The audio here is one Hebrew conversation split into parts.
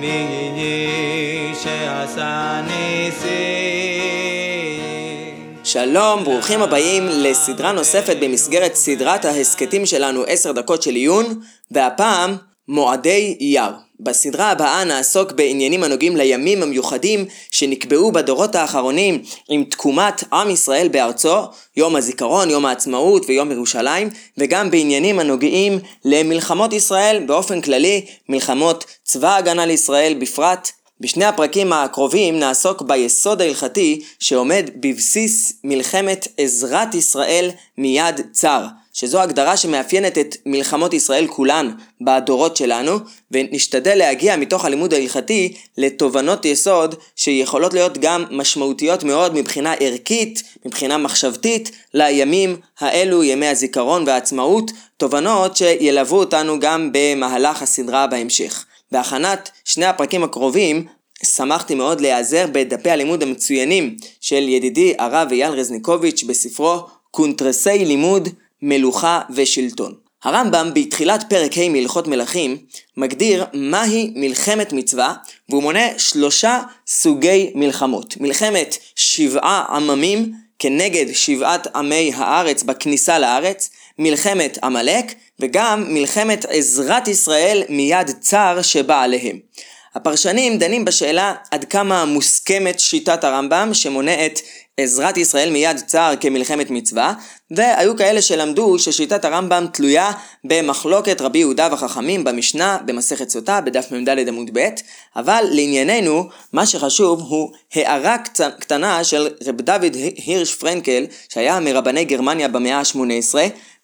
מי שעשה ניסים. שלום, ברוכים הבאים לסדרה נוספת במסגרת סדרת ההסכתים שלנו 10 דקות של עיון, והפעם מועדי אייר. בסדרה הבאה נעסוק בעניינים הנוגעים לימים המיוחדים שנקבעו בדורות האחרונים עם תקומת עם ישראל בארצו, יום הזיכרון, יום העצמאות ויום ירושלים, וגם בעניינים הנוגעים למלחמות ישראל באופן כללי, מלחמות צבא ההגנה לישראל בפרט. בשני הפרקים הקרובים נעסוק ביסוד ההלכתי שעומד בבסיס מלחמת עזרת ישראל מיד צר, שזו הגדרה שמאפיינת את מלחמות ישראל כולן בדורות שלנו, ונשתדל להגיע מתוך הלימוד ההלכתי לתובנות יסוד שיכולות להיות גם משמעותיות מאוד מבחינה ערכית, מבחינה מחשבתית, לימים האלו, ימי הזיכרון והעצמאות, תובנות שילוו אותנו גם במהלך הסדרה בהמשך. בהכנת שני הפרקים הקרובים שמחתי מאוד להיעזר בדפי הלימוד המצוינים של ידידי הרב אייל רזניקוביץ' בספרו קונטרסי לימוד מלוכה ושלטון. הרמב"ם בתחילת פרק ה' מהלכות מלכים מגדיר מהי מלחמת מצווה, והוא מונה 3 סוגי מלחמות. מלחמת 7 עממים כנגד 7 עמי הארץ בכניסה לארץ, מלחמת עמלק, וגם מלחמת עזרת ישראל מיד צר שבא עליהם. הפרשנים דנים בשאלה עד כמה מוסכמת שיטת הרמב"ם שמונה את עזרת ישראל מיד צר כמלחמת מצווה, והיו כאלה שלמדו ששיטת הרמב"ם תלויה במחלוקת רבי יהודה וחכמים במשנה במסכת סוטה בדף מ"ד עמוד ב', אבל לענייננו מה שחשוב הוא הערה קטנה של רבי דוד הירש פרנקל שהיה מרבני גרמניה במאה ה-18,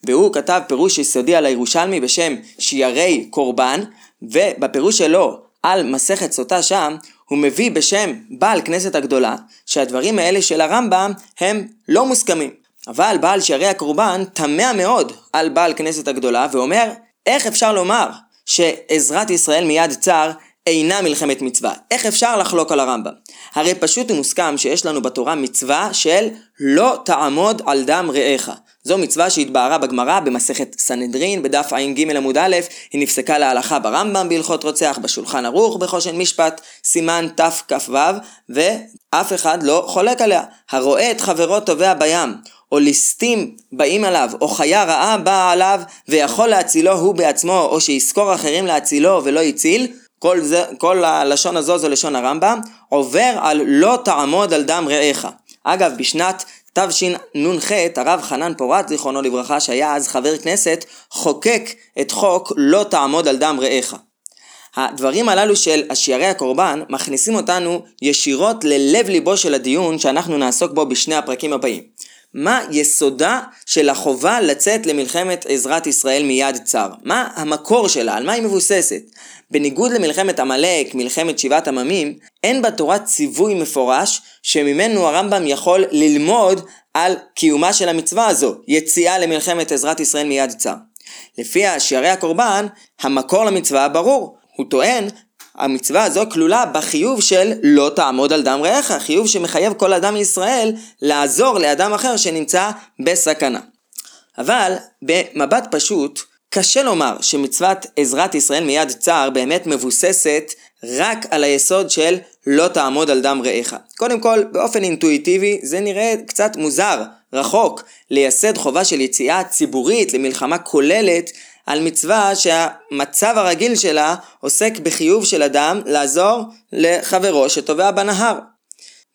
והוא כתב פירוש יסודי על הירושלמי בשם שירי קורבן, ובפירוש שלו על מסכת סוטה שם הוא מביא בשם בעל כנסת הגדולה שהדברים האלה של הרמב"ם הם לא מוסכמים. אבל בעל שרי הקורבן תמה מאוד על בעל כנסת הגדולה ואומר, איך אפשר לומר שעזרת ישראל מיד צר אינה מלחמת מצווה? איך אפשר לחלוק על הרמב"ם? הרי פשוט ומוסכם שיש לנו בתורה מצווה של לא תעמוד על דם רעיך. זו מצווה שהתבארה בגמרא במסכת סנהדרין בדף ע"ג עמוד א', היא נפסקה להלכה ברמב"ם בהלכות רוצח, בשולחן ערוך בחושן משפט סימן תכ"ו, ואף אחד לא חולק עליה. הרואה את חברו טובע בים, או ליסטים באים עליו, או חיה רעה באה עליו ויכול להצילו הוא בעצמו, או שיזכור אחרים להצילו ולא יציל, כל הלשון הזו זו לשון הרמב"ם, עובר על לא תעמוד על דם רעיך. אגב, בשנת תשנ"ח הרב חנן פורת זיכרונו לברכה שהיה אז חבר כנסת חוקק את חוק לא תעמוד על דם רעיך. הדברים הללו של השיירי הקורבן מכניסים אותנו ישירות ללב ליבו של הדיון שאנחנו נעסוק בו בשני הפרקים הבאים. מה יסודה של החובה לצאת למלחמת עזרת ישראל מיד צר? מה המקור שלה? על מה היא מבוססת? בניגוד למלחמת עמלק, מלחמת 7 עממים, אין בתורה ציווי מפורש שממנו הרמב"ם יכול ללמוד על קיומה של המצווה הזו, יציאה למלחמת עזרת ישראל מיד צר. לפי שירי הקורבן, המקור למצווה ברור. הוא טוען, המצווה הזו כלולה בחיוב של לא תעמוד על דם רעך, חיוב שמחייב כל אדם מישראל לעזור לאדם אחר שנמצא בסכנה. אבל במבט פשוט, קשה לומר שמצוות עזרת ישראל מיד צר באמת מבוססת רק על היסוד של לא תעמוד על דם רעך. קודם כל, באופן אינטואיטיבי זה נראה קצת מוזר, רחוק, לייסד חובה של יציאה ציבורית למלחמה כוללת, על מצווה שהמצב הרגיל שלה עוסק בחיוב של אדם לעזור לחברו שטובע בנהר.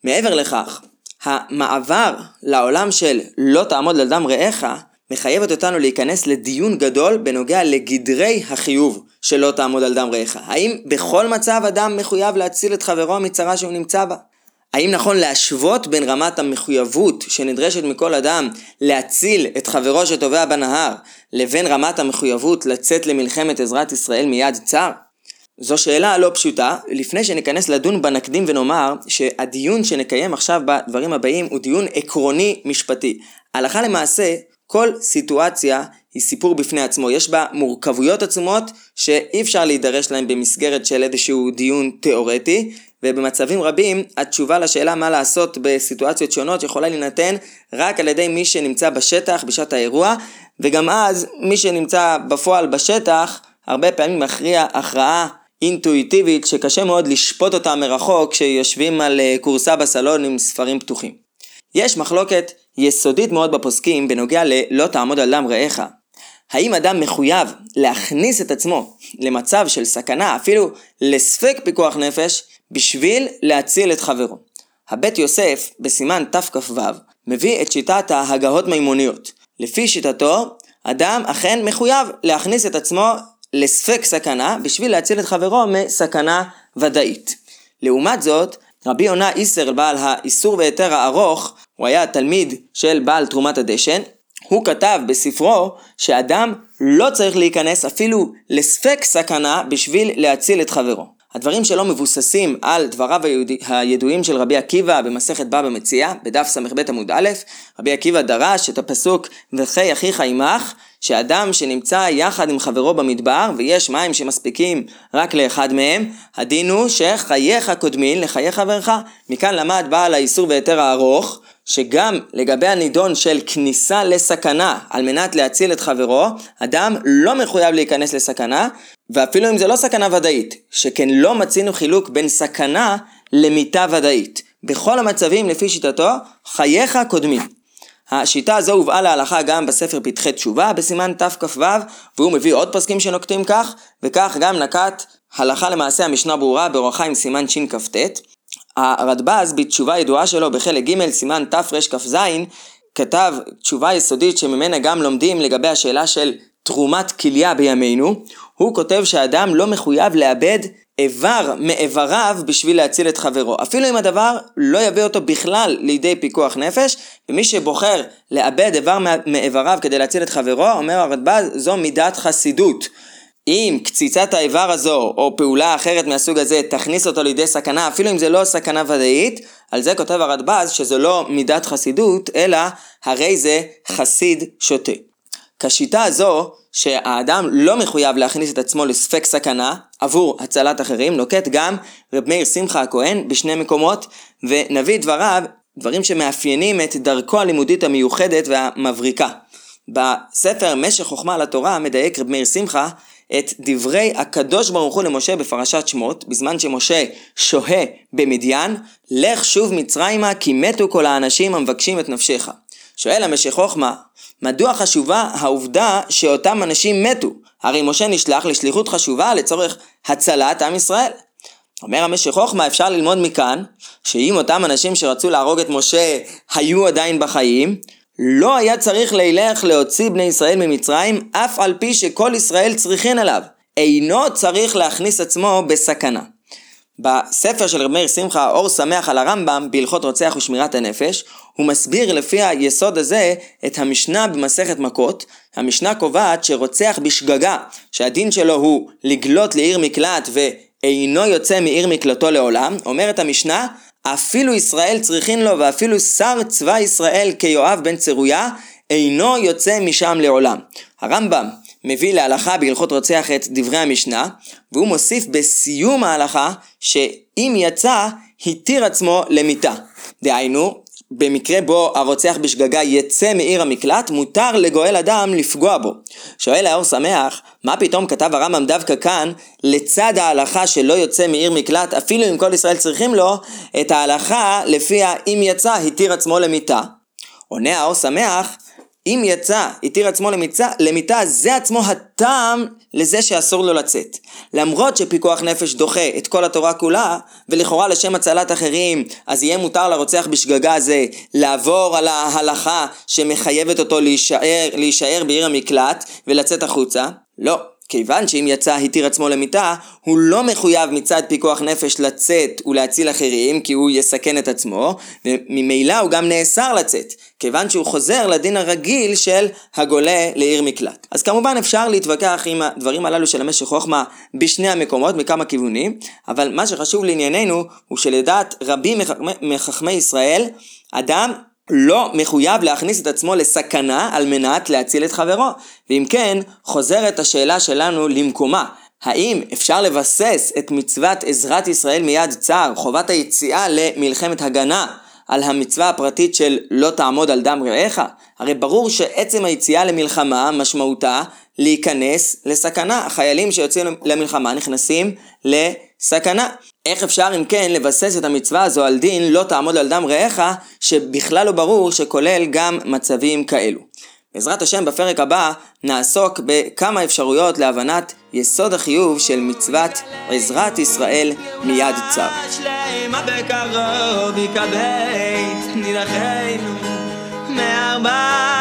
מעבר לכך, המעבר לעולם של לא תעמוד על דם רעך מחייבת אותנו להיכנס לדיון גדול בנוגע לגדרי החיוב של לא תעמוד על דם רעך. האם בכל מצב אדם מחויב להציל את חברו מצרה שהוא נמצא בה? האם נכון להשוות בין רמת המחויבות שנדרשת מכל אדם להציל את חברו שטובע בנהר לבין רמת המחויבות לצאת למלחמת עזרת ישראל מיד צר? זו שאלה לא פשוטה. לפני שניכנס לדון בנקדים ונאמר שהדיון שנקיים עכשיו בדברים הבאים הוא דיון עקרוני משפטי. הלכה למעשה כל סיטואציה היא סיפור בפני עצמו, יש בה מורכבויות עצומות שאי אפשר להידרש להן במסגרת של איזשהו דיון תיאורטי, ובמצבים רבים התשובה לשאלה מה לעשות בסיטואציות שונות יכולה להינתן רק על ידי מי שנמצא בשטח בשעת האירוע, וגם אז מי שנמצא בפועל בשטח הרבה פעמים מכריע הכרעה אינטואיטיבית שקשה מאוד לשפוט אותה מרחוק כשיושבים על קורסה בסלון עם ספרים פתוחים. יש מחלוקת יסודית מאוד בפוסקים בנוגע ללא תעמוד על דם רעך. האם אדם מחויב להכניס את עצמו למצב של סכנה, אפילו לספק פיקוח נפש, בשביל להציל את חברו? הבית יוסף בסימן תקו מביא את שיטת ההגהות מימוניות. לפי שיטתו, אדם אכן מחויב להכניס את עצמו לספק סכנה בשביל להציל את חברו מסכנה ודאית. לעומת זאת, רבי יונה איסר, בעל האיסור והיתר הארוך, הוא היה תלמיד של בעל תרומת הדשן, הוא כתב בספרו שאדם לא צריך להיכנס אפילו לספק סכנה בשביל להציל את חברו. הדברים שלו מבוססים על דבריו הידועים של רבי עקיבא במסכת בבא מציעא, בדף ס"ב עמוד א'. רבי עקיבא דרש את הפסוק "וחי אחיך עמך", שאדם שנמצא יחד עם חברו במדבר ויש מים שמספיקים רק לאחד מהם, הדין הוא שחייך קודמין לחיי חברך. מכאן למד בעל האיסור והיתר הארוך שגם לגבי הנידון של כניסה לסכנה על מנת להציל את חברו, אדם לא מחויב להיכנס לסכנה, ואפילו אם זה לא סכנה ודאית, שכן לא מצינו חילוק בין סכנה למיטה ודאית. בכל המצבים לפי שיטתו, חייך קודמים. השיטה הזו הובאה להלכה גם בספר פתחי תשובה בסימן תקו, והוא מביא עוד פסקים שנוקטים כך, וכך גם נקט הלכה למעשה המשנה ברורה באורחה עם סימן שכ"ט. הרדבאז בתשובה ידועה שלו בחלק ג' סימן תרשכ"ז כתב תשובה יסודית שממנה גם לומדים לגבי השאלה של תרומת כליה בימינו. הוא כותב שאדם לא מחויב לאבד איבר מאיבריו בשביל להציל את חברו, אפילו אם הדבר לא יביא אותו בכלל לידי פיקוח נפש, ומי שבוחר לאבד איבר מאיבריו כדי להציל את חברו, אומר הרדב"ז, זו מידת חסידות. אם קציצת האיבר הזו או פעולה אחרת מהסוג הזה תכניס אותו לידי סכנה, אפילו אם זה לא סכנה ודאית, על זה כותב הרדב"ז שזו לא מידת חסידות, אלא הרי זה חסיד שוטה. כשיטה הזו שהאדם לא מחויב להכניס את עצמו לספק סכנה עבור הצלת אחרים, נוקט גם רב מאיר שמחה הכהן בשני מקומות, ונביא דברים שמאפיינים את דרכו הלימודית המיוחדת והמבריקה. בספר משך חכמה לתורה מדייק רב מאיר שמחה את דברי הקדוש ברוך הוא למשה בפרשת שמות, בזמן שמשה שוהה במדיין, לך שוב מצרימה כי מתו כל האנשים המבקשים את נפשך. שואל המשך חכמה, מדוע חשובה העובדה שאותם אנשים מתו? הרי משה נשלח לשליחות חשובה לצורך הצלת עם ישראל. אומר המשך חכמה, אפשר ללמוד מכאן שאם אותם אנשים שרצו להרוג את משה היו עדיין בחיים, לא היה צריך לילך להוציא בני ישראל ממצרים, אף על פי שכל ישראל צריכים עליו. אינו צריך להכניס עצמו בסכנה. בספר של רבי מאיר שמחה, אור שמח על הרמב"ם, בהלכות רוצח ושמירת הנפש, הוא מסביר לפי היסוד הזה את המשנה במסכת מכות. המשנה קובעת שרוצח בשגגה, שהדין שלו הוא לגלות לעיר מקלט ואינו יוצא מעיר מקלטו לעולם, אומרת המשנה, אפילו ישראל צריכים לו ואפילו שר צבא ישראל כיואב בן צרויה, אינו יוצא משם לעולם. הרמב"ם מביא להלכה בהלכות רוצח את דברי המשנה, והוא מוסיף בסיום ההלכה שאם יצא, התיר עצמו למיטה. דהיינו, במקרה בו הרוצח בשגגה יצא מעיר המקלט, מותר לגואל אדם לפגוע בו. שואל האור שמח, מה פתאום כתב הרמב"ם דווקא כאן, לצד ההלכה שלא יוצא מעיר מקלט, אפילו אם כל ישראל צריכים לו, את ההלכה לפיה אם יצא, התיר עצמו למיטה? עונה האור שמח, אם יצא, התיר עצמו למיטה, זה עצמו הטעם לזה שאסור לו לצאת. למרות שפיקוח נפש דוחה את כל התורה כולה, ולכאורה לשם הצלת אחרים, אז יהיה מותר לרוצח בשגגה הזה לעבור על ההלכה שמחייבת אותו להישאר בעיר המקלט ולצאת החוצה. לא, כיוון שאם יצא התיר עצמו למיטה, הוא לא מחויב מצד פיקוח נפש לצאת ולהציל אחרים, כי הוא יסכן את עצמו, וממילא הוא גם נאסר לצאת, כיוון שהוא חוזר לדין הרגיל של הגולה לעיר מקלט. אז כמובן אפשר להתווכח עם הדברים הללו של המשך חכמה בשני המקומות, מכמה כיוונים, אבל מה שחשוב לענייננו הוא שלדעת רבים מחכמי ישראל, אדם לא מחויב להכניס את עצמו לסכנה על מנת להציל את חברו. ואם כן, חוזרת השאלה שלנו למקומה. האם אפשר לבסס את מצוות עזרת ישראל מיד צר, חובת היציאה למלחמת הגנה, על המצווה הפרטית של לא תעמוד על דם רעך? הרי ברור שעצם היציאה למלחמה משמעותה להיכנס לסכנה. החיילים שיוצאים למלחמה נכנסים לסכנה. איך אפשר אם כן לבסס את המצווה הזו על דין לא תעמוד על דם רעך, שבכלל לא ברור שכולל גם מצבים כאלו? בעזרת השם בפרק הבא נעסוק בכמה אפשרויות להבנת יסוד החיוב של מצוות עזרת ישראל מיד צר.